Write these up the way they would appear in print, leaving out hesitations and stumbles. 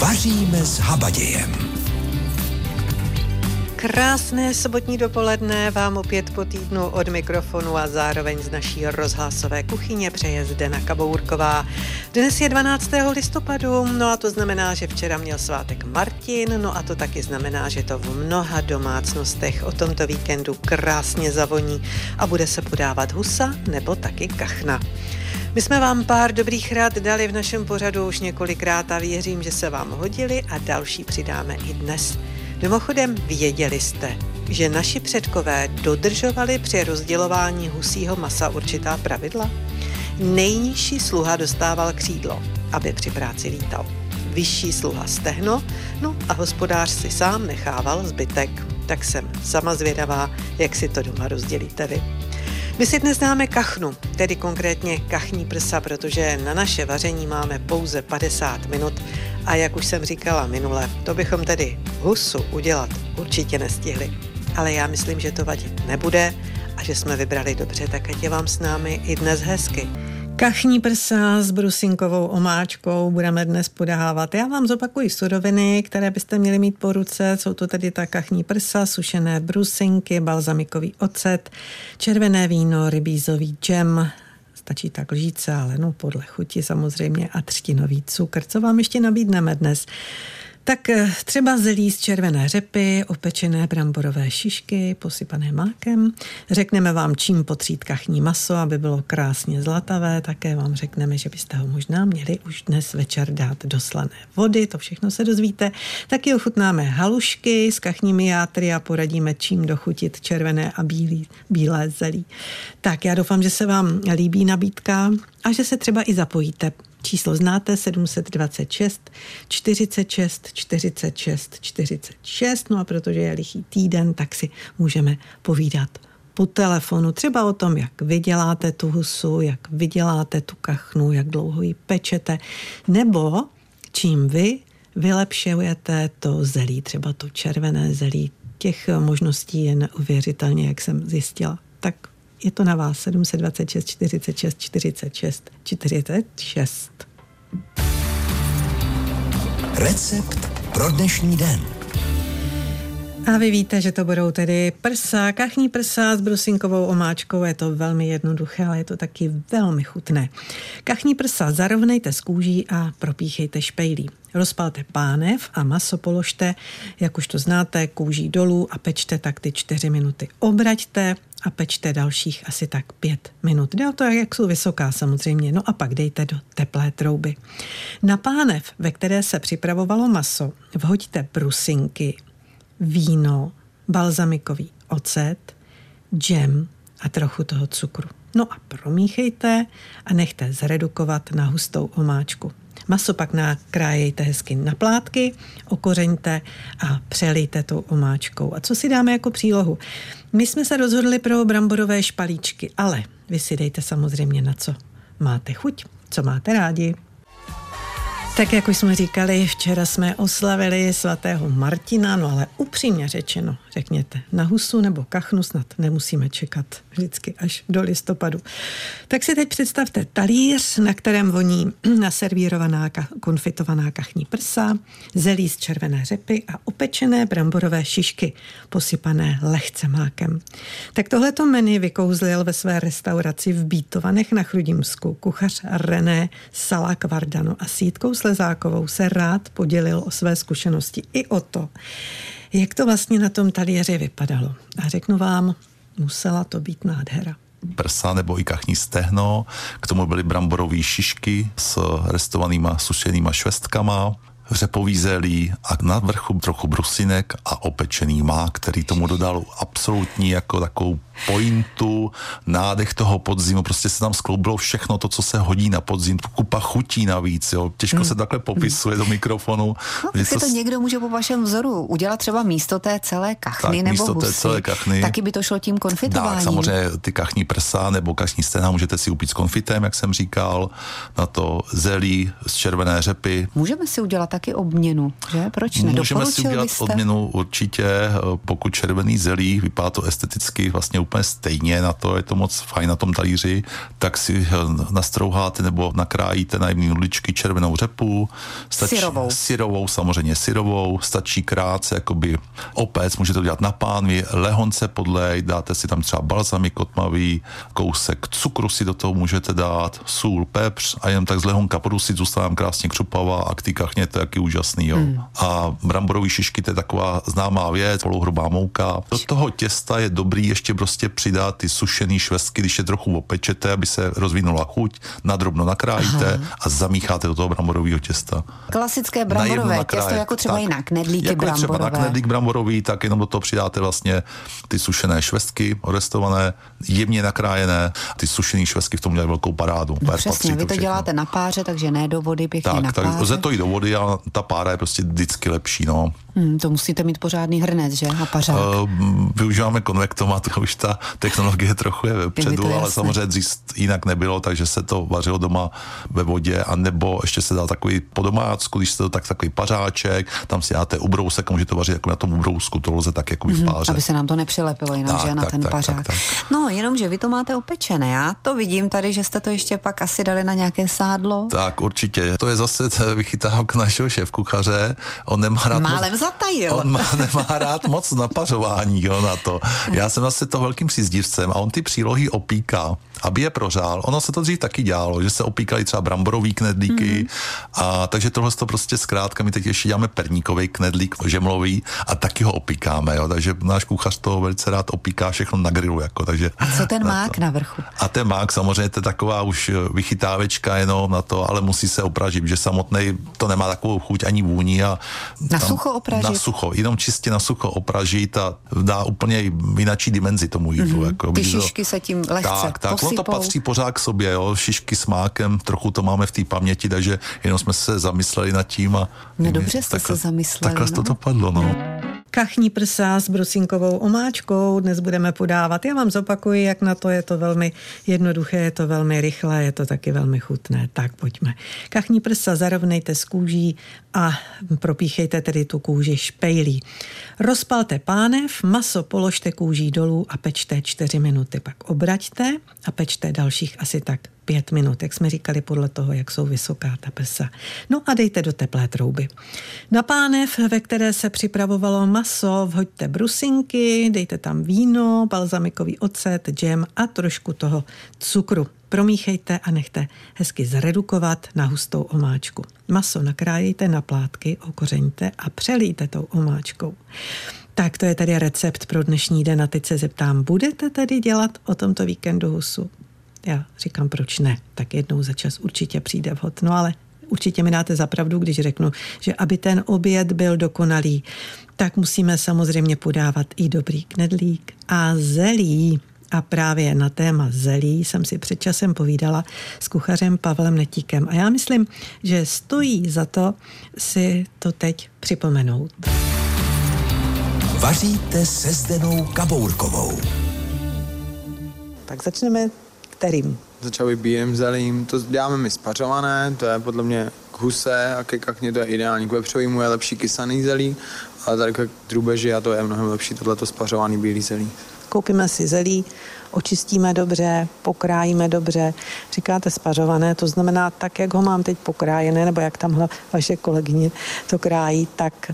Vaříme s habadějem. Krásné sobotní dopoledne vám opět po týdnu od mikrofonu a zároveň z naší rozhlasové kuchyně přeje Zdeněk Kabourková. Dnes je 12. listopadu, no a to znamená, že včera měl svátek Martin, no a to taky znamená, že to v mnoha domácnostech o tomto víkendu krásně zavoní a bude se podávat husa nebo taky kachna. My jsme vám pár dobrých rad dali v našem pořadu už několikrát a věřím, že se vám hodili a další přidáme i dnes. Mimochodem, věděli jste, že naši předkové dodržovali při rozdělování husího masa určitá pravidla? Nejnižší sluha dostával křídlo, aby při práci lítal. Vyšší sluha stehno, no a hospodář si sám nechával zbytek. Tak jsem sama zvědavá, jak si to doma rozdělíte vy. My si dnes dáme kachnu, tedy konkrétně kachní prsa, protože na naše vaření máme pouze 50 minut a jak už jsem říkala minule, to bychom tedy husu udělat určitě nestihli. Ale já myslím, že to vadit nebude a že jsme vybrali dobře, tak ať je vám s námi i dnes hezky. Kachní prsa s brusinkovou omáčkou budeme dnes podávat. Já vám zopakuji suroviny, které byste měli mít po ruce. Jsou to tedy ta kachní prsa, sušené brusinky, balzamikový ocet, červené víno, rybízový džem. Stačí tak lžíce, ale no podle chuti samozřejmě a třtinový cukr. Co vám ještě nabídneme dnes? Tak třeba zelí z červené řepy, opečené bramborové šišky, posypané mákem. Řekneme vám, čím potřít kachní maso, aby bylo krásně zlatavé. Také vám řekneme, že byste ho možná měli už dnes večer dát do slané vody. To všechno se dozvíte. Taky ochutnáme halušky s kachními játry a poradíme, čím dochutit červené a bílé zelí. Tak já doufám, že se vám líbí nabídka a že se třeba i zapojíte. Číslo znáte 726 46 46 46, no a protože je lichý týden, tak si můžeme povídat po telefonu třeba o tom, jak vyděláte tu husu, jak vyděláte tu kachnu, jak dlouho ji pečete, nebo čím vy vylepšujete to zelí, třeba to červené zelí. Těch možností je neuvěřitelně, jak jsem zjistila. Tak je to na vás, 726 46 46 46. Recept pro dnešní den. A vy víte, že to budou tedy prsa, kachní prsa s brusinkovou omáčkou. Je to velmi jednoduché, ale je to taky velmi chutné. Kachní prsa zarovnejte s kůží a propíchejte špejlí. Rozpalte pánev a maso položte, jak už to znáte, kůží dolů a pečte tak ty 4 minuty. Obraťte a pečte dalších asi tak 5 minut. Jde o to, jak jsou vysoká samozřejmě. No a pak dejte do teplé trouby. Na pánev, ve které se připravovalo maso, vhoďte brusinky, víno, balzamikový ocet, džem a trochu toho cukru. No a promíchejte a nechte zredukovat na hustou omáčku. Maso pak nakrájejte hezky na plátky, okořeňte a přelijte tou omáčkou. A co si dáme jako přílohu? My jsme se rozhodli pro bramborové špalíčky, ale vy si dejte samozřejmě na co máte chuť, co máte rádi. Tak jak už jsme říkali, včera jsme oslavili svatého Martina, no ale upřímně řečeno, řekněte, na husu nebo kachnu snad nemusíme čekat vždycky až do listopadu. Tak si teď představte talíř, na kterém voní naservírovaná konfitovaná kachní prsa, zelí z červené řepy a opečené bramborové šišky, posypané lehce mákem. Tak tohleto menu vykouzlil ve své restauraci v Bítovanech na Chrudimsku kuchař René Salak Vardano a s Jitkou Slezákovou se rád podělil o své zkušenosti i o to, jak to vlastně na tom talíři vypadalo. A řeknu vám, musela to být nádhera. Prsa nebo i kachní stehno, k tomu byly bramborové šišky s restovanýma sušenýma švestkama, řepový zelí a na vrchu trochu brusinek a opečený mák, který tomu dodal absolutní jako takovou pointu, nádech toho podzimu, prostě se tam skloubilo všechno to, co se hodí na podzim, kupa chutí navíc, jo. Těžko se takhle popisuje do mikrofonu. No, to někdo může po vašem vzoru udělat třeba místo té celé kachny tak, nebo místo husy. Té celé kachny. Taky by to šlo tím konfitováním. Tak, samozřejmě ty kachní prsa nebo kachní stehna můžete si upít s konfitem, jak jsem říkal, na to zelí z červené řepy. Můžeme si udělat taky obměnu, že? Proč ne? Můžeme si udělat obměnu určitě, pokud červený zelí, vypadá to esteticky, vlastně úplně stejně na to, je to moc fajn na tom talíři, tak si nastrouháte nebo nakrájíte na jedné nudličky červenou řepu. Syrovou, stačí krátce, jakoby opec, můžete to dělat na pánvi, lehonce podlej, dáte si tam třeba balzamik otmavý, kousek cukru si do toho můžete dát, sůl, pepř a jenom tak z lehonka podusit, zůstávám krásně křupavá a k té kachně to je taky úžasný. Jo. A bramborový šišky, to je taková známá věc, polohrubá mouka. Do toho těsta je dobrý ještě prostě přidat ty sušený švestky, když je trochu opečete, aby se rozvinula chuť, nadrobno nakrájíte a zamícháte do toho bramborového těsta. Klasické bramborové těsto, jako třeba tak, i na knedlíky jako bramborové. Jako třeba na knedlík bramborový, tak jenom do toho přidáte vlastně ty sušené švestky, orestované, jemně nakrájené. Ty sušené švestky v tom dělají velkou parádu. No, přesně, vy to děláte na páře, takže ne do vody, pěkně na páře. Tak lze to i do vody a ta pára je prostě vždycky lepší, no. To musíte mít pořádný hrnec, že? A pařák. Využíváme konvektomat, už ta technologie trochu je vepředu, ale samozřejmě jinak nebylo, takže se to vařilo doma ve vodě, a nebo ještě se dá takový po domácku, když se to tak takový pařáček, tam si dáte ubrousek a může to vařit jako na tom ubrousku, to lze tak jako v páře. Aby se nám to nepřilepilo jinak, tak, že na tak, ten pařák. Tak. No, jenomže vy to máte opečené, já to vidím tady, že jste to ještě pak asi dali na nějaké sádlo. Tak určitě, to je zase vychytávka našeho šéfkuchaře, on nemá rád zatajil. On nemá rád moc napařování, jo, na to. Já jsem zase to velkým přízdivcem a on ty přílohy opíká, aby je prořál. Ono se to dřív taky dělalo, že se opíkaly třeba bramborový knedlíky, a takže tohle to prostě zkrátka, my teď ještě děláme perníkový knedlík, žemlový, a taky ho opíkáme, jo, takže náš kuchař toho velice rád opíká všechno na grilu, jako, takže. A co ten mák na vrchu? A ten mák samozřejmě to je taková už vychytávečka jenom na to, ale musí se opražit, že samotný to nemá takovou chuť ani vůni a na sucho, jenom čistě na sucho opražit a dá úplně jináčí dimenzi tomu jídlu. Jako, ty šišky se tím lehce tak, ono to patří pořád k sobě, jo, šišky s mákem, trochu to máme v té paměti, takže jenom jsme se zamysleli nad tím. A no dobře jste se zamysleli. Takhle to dopadlo, no. Kachní prsa s brusinkovou omáčkou dnes budeme podávat. Já vám zopakuji, jak na to, je to velmi jednoduché, je to velmi rychlé, je to taky velmi chutné. Tak pojďme. Kachní prsa zarovnejte s kůží a propíchejte tedy tu kůži špejlí. Rozpalte pánev, maso položte kůží dolů a pečte 4 minuty. Pak obraťte a pečte dalších asi tak 5 minut, jak jsme říkali, podle toho, jak jsou vysoká ta prsa. No a dejte do teplé trouby. Na pánev, ve které se připravovalo maso, vhoďte brusinky, dejte tam víno, balzamikový ocet, džem a trošku toho cukru. Promíchejte a nechte hezky zredukovat na hustou omáčku. Maso nakrájejte na plátky, okořeňte a přelijte tou omáčkou. Tak to je tady recept pro dnešní den a teď se zeptám, budete tedy dělat o tomto víkendu husu? Já říkám, proč ne? Tak jednou za čas určitě přijde vhod. No ale určitě mi dáte za pravdu, když řeknu, že aby ten oběd byl dokonalý, tak musíme samozřejmě podávat i dobrý knedlík a zelí. A právě na téma zelí jsem si před časem povídala s kuchařem Pavlem Netíkem. A já myslím, že stojí za to si to teď připomenout. Vaříte se Zdenou Kabourkovou. Tak začneme kterým? Začal vybíjem zelím, to děláme my spařované, to je podle mě k huse a ke kakně to je ideální. K vepřovýmu je lepší kysaný zelí, ale tady k drůbeži a to je mnohem lepší tohleto spařovaný bílý zelí. Koupíme si zelí, očistíme dobře, pokrájíme dobře. Říkáte spařované, to znamená tak, jak ho mám teď pokrájené, nebo jak tam vaše kolegyně to krájí, tak...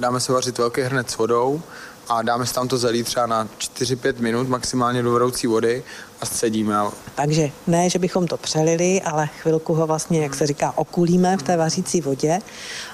Dáme se vařit velký hrnec s vodou a dáme si tam to zelí třeba na 4-5 minut maximálně do vroucí vody a scedíme. Takže ne, že bychom to přelili, ale chvilku ho vlastně, jak se říká, okulíme v té vařící vodě.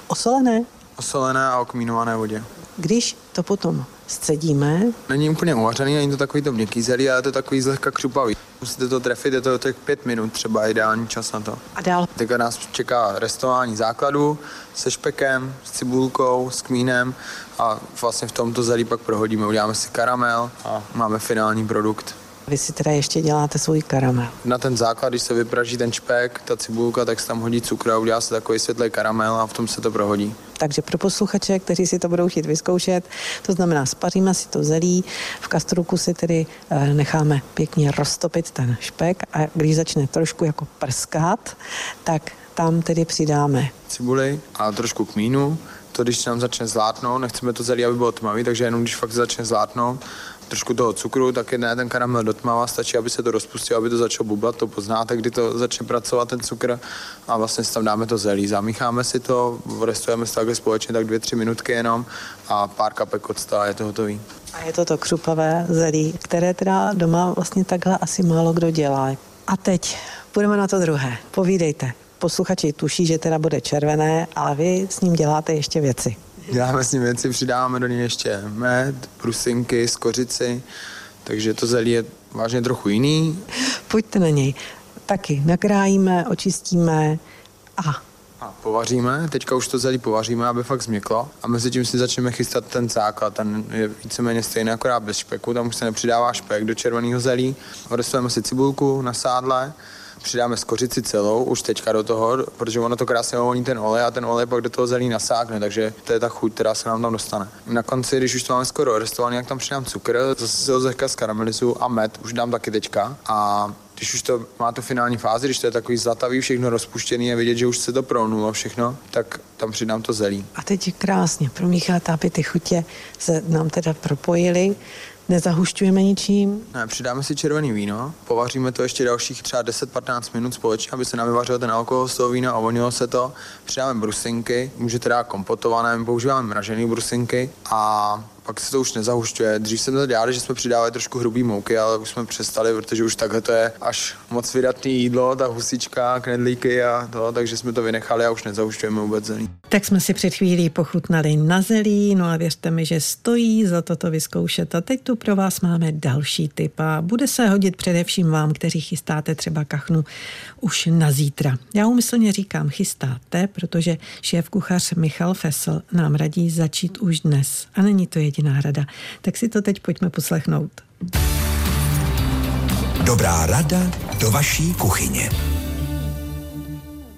Osolené? Osolené a okmínované vodě. Když to potom scedíme. Není úplně uvařený, není to takový to měkký zelí, ale to je takový zlehka křupavý. Musíte to trefit, je to těch 5 minut třeba, ideální čas na to. A dál? Teď nás čeká restování základu se špekem, s cibulkou, s kmínem a vlastně v tomto zelí pak prohodíme. Uděláme si karamel a máme finální produkt. Vy si teda ještě děláte svůj karamel. Na ten základ, když se vypraží ten špek, ta cibulka, tak se tam hodí cukr a udělá se takový světlý karamel a v tom se to prohodí. Takže pro posluchače, kteří si to budou chtít vyzkoušet, to znamená, spaříme si to zelí, v kastrůlku si tedy necháme pěkně roztopit ten špek a když začne trošku jako prskat, tak tam tedy přidáme cibuli a trošku kmínu. To, když nám začne zlátnout, nechceme to zelí, aby bylo tmavý, takže jenom když fakt začne zlátnout, trošku toho cukru, taky ne, ten karamel dotmává, stačí, aby se to rozpustilo, aby to začalo bublat, to poznáte, kdy to začne pracovat ten cukr a vlastně tam dáme to zelí, zamícháme si to, vrestujeme si to takhle společně tak 2-3 minutky jenom a pár kapek octa a je to hotový. A je to křupavé zelí, které teda doma vlastně takhle asi málo kdo dělá. A teď půjdeme na to druhé, povídejte. Posluchači tuší, že teda bude červené, ale vy s ním děláte ještě věci. Děláme s ním věci, přidáváme do něj ještě med, brusinky, skořici, takže to zelí je vážně trochu jiný. Pojďte na něj. Taky nakrájíme, očistíme a povaříme. Teďka už to zelí povaříme, aby fakt změklo. A mezi tím si začneme chystat ten základ. Ten je víceméně stejný, akorát bez špeku, tam už se nepřidává špek do červeného zelí. Vrstujeme si cibulku na sádle. Přidáme skořici celou už teďka do toho, protože ono to krásně ovoní ten olej a ten olej pak do toho zelí nasákne, takže to je ta chuť, která se nám tam dostane. Na konci, když už to máme skoro restovaný, jak tam přidám cukr, zase se ho zlehka zkaramelizuju a med už dám taky teďka. A když už to má tu finální fázi, když to je takový zlatavý, všechno rozpuštěný, je vidět, že už se to prounulo všechno, tak tam přidám to zelí. A teď je krásně promícháte, aby ty chutě se nám teda propojily. Nezahušťujeme ničím? Ne, přidáme si červený víno, povaříme to ještě dalších třeba 10-15 minut společně, aby se nám vyvařil ten alkohol z toho vína a ovonilo se to. Přidáme brusinky, můžete dát kompotované, my používáme mražené brusinky a pak se to už nezahušťuje. Dřív jsem to dělali, že jsme přidávali trošku hrubý mouky, ale už jsme přestali, protože už takhle to je až moc vydatné jídlo, ta husička, knedlíky a to, takže jsme to vynechali a už nezahušťujeme vůbec zelí. Tak jsme si před chvílí pochutnali na zelí, no a věřte mi, že stojí za to vyzkoušet. A teď tu pro vás máme další tip a bude se hodit především vám, kteří chystáte třeba kachnu už na zítra. Já úmyslně říkám chystáte, protože šéf kuchař Michal Fessel nám radí začít už dnes. A není to jediná rada. Tak si to teď pojďme poslechnout. Dobrá rada do vaší kuchyně.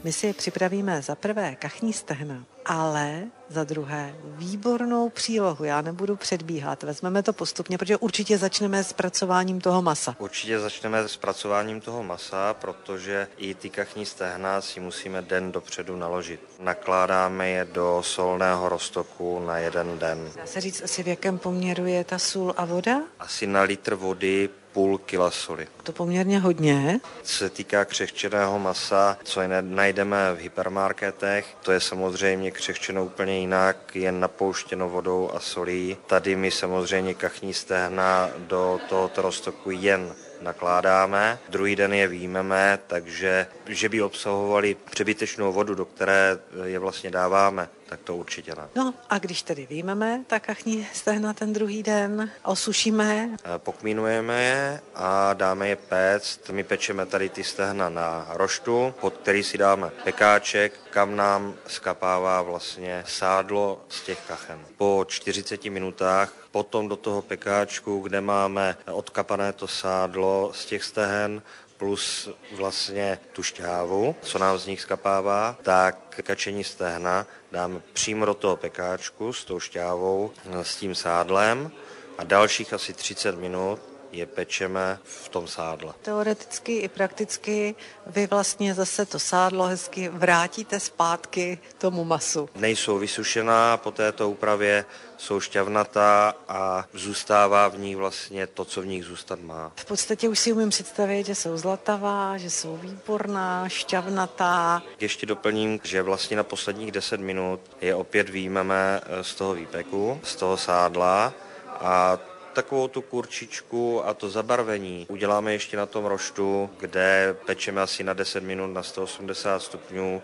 My si připravíme za prvé kachní stehna, ale za druhé výbornou přílohu. Já nebudu předbíhat, vezmeme to postupně, protože určitě začneme s pracováním toho masa. Určitě začneme s pracováním toho masa, protože i ty kachní stehna si musíme den dopředu naložit. Nakládáme je do solného roztoku na jeden den. Dá se říct asi v jakém poměru je ta sůl a voda? Asi na litr vody 0,5 kg soli. To poměrně hodně. Co se týká křehčeného masa, co najdeme v hypermarketech, to je samozřejmě křehčeno úplně jinak, jen napouštěno vodou a solí. Tady my samozřejmě kachní stehna do tohoto roztoku jen nakládáme, druhý den je vyjmeme, takže že by obsahovali přebytečnou vodu, do které je vlastně dáváme, tak to určitě ne. No a když tedy vyjmeme, tak kachní stehna ten druhý den, osušíme. Pokmínujeme je a dáme je péct. My pečeme tady ty stehna na roštu, pod který si dáme pekáček, kam nám skapává vlastně sádlo z těch kachen. Po 40 minutách potom do toho pekáčku, kde máme odkapané to sádlo z těch stehen, plus vlastně tu šťávu, co nám z nich skapává, tak kačení stehna dáme přímo do toho pekáčku s tou šťávou, s tím sádlem a dalších asi 30 minut je pečeme v tom sádle. Teoreticky i prakticky vy vlastně zase to sádlo hezky vrátíte zpátky tomu masu. Nejsou vysušená, po této úpravě jsou šťavnatá a zůstává v ní vlastně to, co v nich zůstat má. V podstatě už si umím představit, že jsou zlatavá, že jsou výborná, šťavnatá. Ještě doplním, že vlastně na posledních 10 minut je opět vyjmeme z toho výpeku, z toho sádla a takovou tu kurčičku a to zabarvení uděláme ještě na tom roštu, kde pečeme asi na 10 minut na 180 stupňů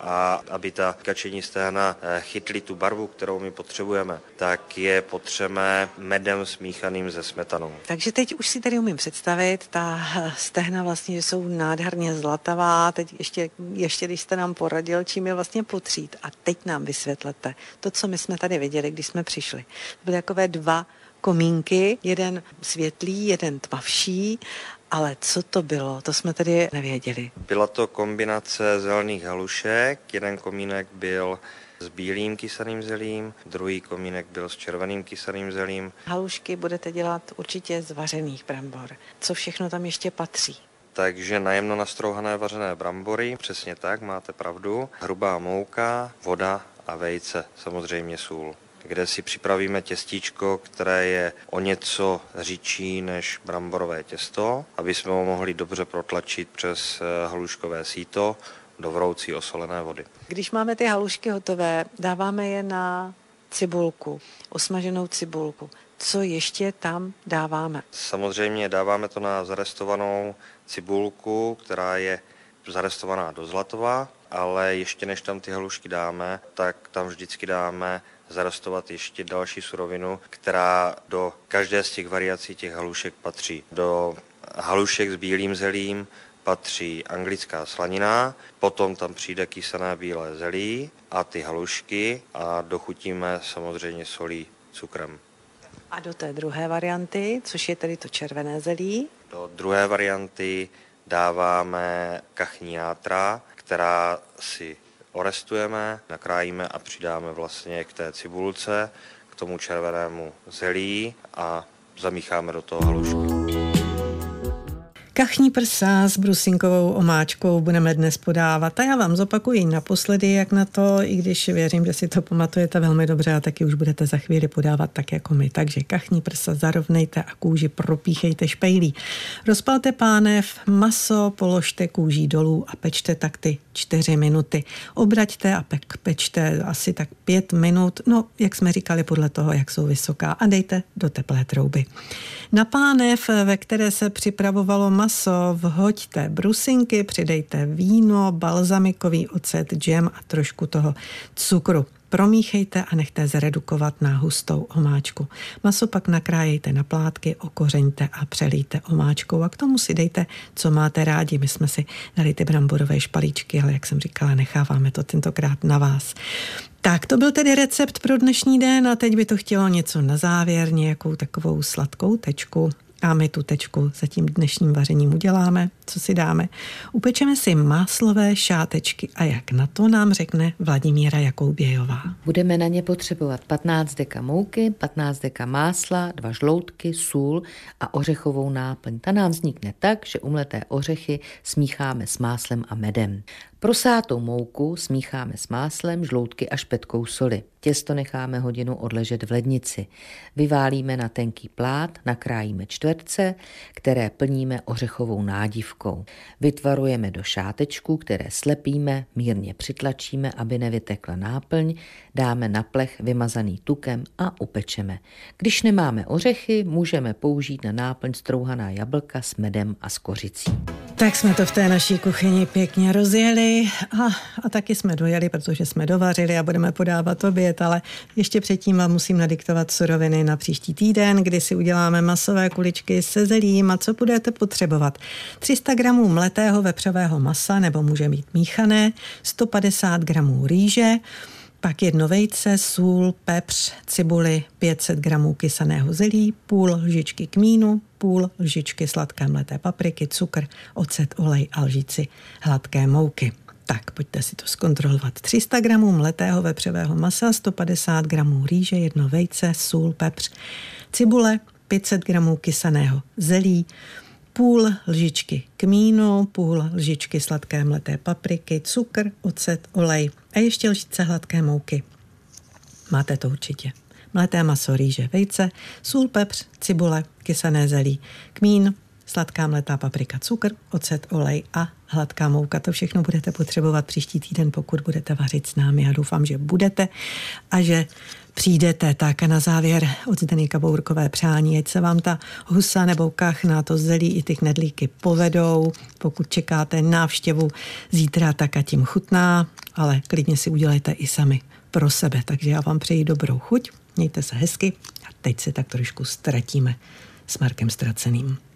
a aby ta kačení stehna chytly tu barvu, kterou my potřebujeme, tak je potřeme medem smíchaným se smetanou. Takže teď už si tady umím představit, ta stehna vlastně jsou nádherně zlatavá, teď ještě když jste nám poradil, čím je vlastně potřít a teď nám vysvětlete to, co my jsme tady viděli, když jsme přišli. Byly takové dva komínky, jeden světlý, jeden tmavší, ale co to bylo, to jsme tedy nevěděli. Byla to kombinace zelených halušek, jeden komínek byl s bílým kysaným zelím, druhý komínek byl s červeným kysaným zelím. Halušky budete dělat určitě z vařených brambor. Co všechno tam ještě patří? Takže najemno nastrouhané vařené brambory, přesně tak, máte pravdu, hrubá mouka, voda a vejce, samozřejmě sůl. kde si připravíme těstíčko, které je o něco říčí než bramborové těsto, aby jsme ho mohli dobře protlačit přes haluškové síto do vroucí osolené vody. Když máme ty halušky hotové, dáváme je na cibulku, osmaženou cibulku. Co ještě tam dáváme? Samozřejmě dáváme to na zarestovanou cibulku, která je zarestovaná do zlatova, ale ještě než tam ty halušky dáme, tak tam vždycky dáme zarestovat ještě další surovinu, která do každé z těch variací těch halušek patří. Do halušek s bílým zelím patří anglická slanina, potom tam přijde kysané bílé zelí a ty halušky a dochutíme samozřejmě solí, cukrem. A do té druhé varianty, což je tedy to červené zelí? Do druhé varianty dáváme kachní játra, která si orestujeme, nakrájíme a přidáme vlastně k té cibulce, k tomu červenému zelí a zamícháme do toho halušku. Kachní prsa s brusinkovou omáčkou budeme dnes podávat a já vám zopakuji naposledy, jak na to, i když věřím, že si to pamatujete velmi dobře a taky už budete za chvíli podávat tak jako my. Takže kachní prsa zarovnejte a kůži propíchejte špejlí. Rozpalte pánev, maso položte kůží dolů a pečte tak ty 4 minuty. Obraťte a pečte asi tak 5 minut, no jak jsme říkali podle toho, jak jsou vysoká a dejte do teplé trouby. Na pánev, ve které se připravovalo maso, vhoďte brusinky, přidejte víno, balzamikový ocet, džem a trošku toho cukru. Promíchejte a nechte zredukovat na hustou omáčku. Maso pak nakrájejte na plátky, okořeňte a přelíte omáčkou a k tomu si dejte, co máte rádi. My jsme si dali ty bramborové špalíčky, ale jak jsem říkala, necháváme to tentokrát na vás. Tak, to byl tedy recept pro dnešní den a teď by to chtělo něco na závěr, nějakou takovou sladkou tečku. A my tu tečku za tím dnešním vařením uděláme, co si dáme. Upečeme si máslové šátečky a jak na to nám řekne Vladimíra Jakubějová. Budeme na ně potřebovat 15 deka mouky, 15 deka másla, 2 žloutky, sůl a ořechovou náplň. Ta nám vznikne tak, že umleté ořechy smícháme s máslem a medem. Prosátou mouku smícháme s máslem, žloutky a špetkou soli. Těsto necháme hodinu odležet v lednici. Vyválíme na tenký plát, nakrájíme čtverce, které plníme ořechovou nádívkou. Vytvarujeme do šátečků, které slepíme, mírně přitlačíme, aby nevytekla náplň, dáme na plech vymazaný tukem a upečeme. Když nemáme ořechy, můžeme použít na náplň strouhaná jablka s medem a s kořicí. Tak jsme to v té naší kuchyni pěkně rozjeli a taky jsme dojeli, protože jsme dovařili a budeme podávat oběd, ale ještě předtím vám musím nadiktovat suroviny na příští týden, kdy si uděláme masové kuličky se zelím a co budete potřebovat. 300 gramů mletého vepřového masa nebo může být míchané, 150 gramů rýže, pak 1 vejce, sůl, pepř, cibuli, 500 gramů kysaného zelí, půl lžičky kmínu, půl lžičky sladké mleté papriky, cukr, ocet, olej a lžíci hladké mouky. Tak, pojďte si to zkontrolovat. 300 gramů mletého vepřového masa, 150 gramů rýže, 1 vejce, sůl, pepř, cibule, 500 gramů kysaného zelí, půl lžičky kmínu, půl lžičky sladké mleté papriky, cukr, ocet, olej a ještě lžičce hladké mouky. Máte to určitě. Mleté maso, rýže, vejce, sůl, pepř, cibule, kysané zelí, kmín, sladká mletá paprika, cukr, ocet, olej a hladká mouka. To všechno budete potřebovat příští týden, pokud budete vařit s námi. Já doufám, že budete a že přijdete. Tak a na závěr od Zdeny Kabourkové přání, ať se vám ta husa nebo kachná, to zelí i ty knedlíky povedou. Pokud čekáte návštěvu zítra, tak a tím chutná, ale klidně si udělejte i sami pro sebe. Takže já vám přeji dobrou chuť, mějte se hezky a teď se tak trošku ztratíme s Markem Ztraceným.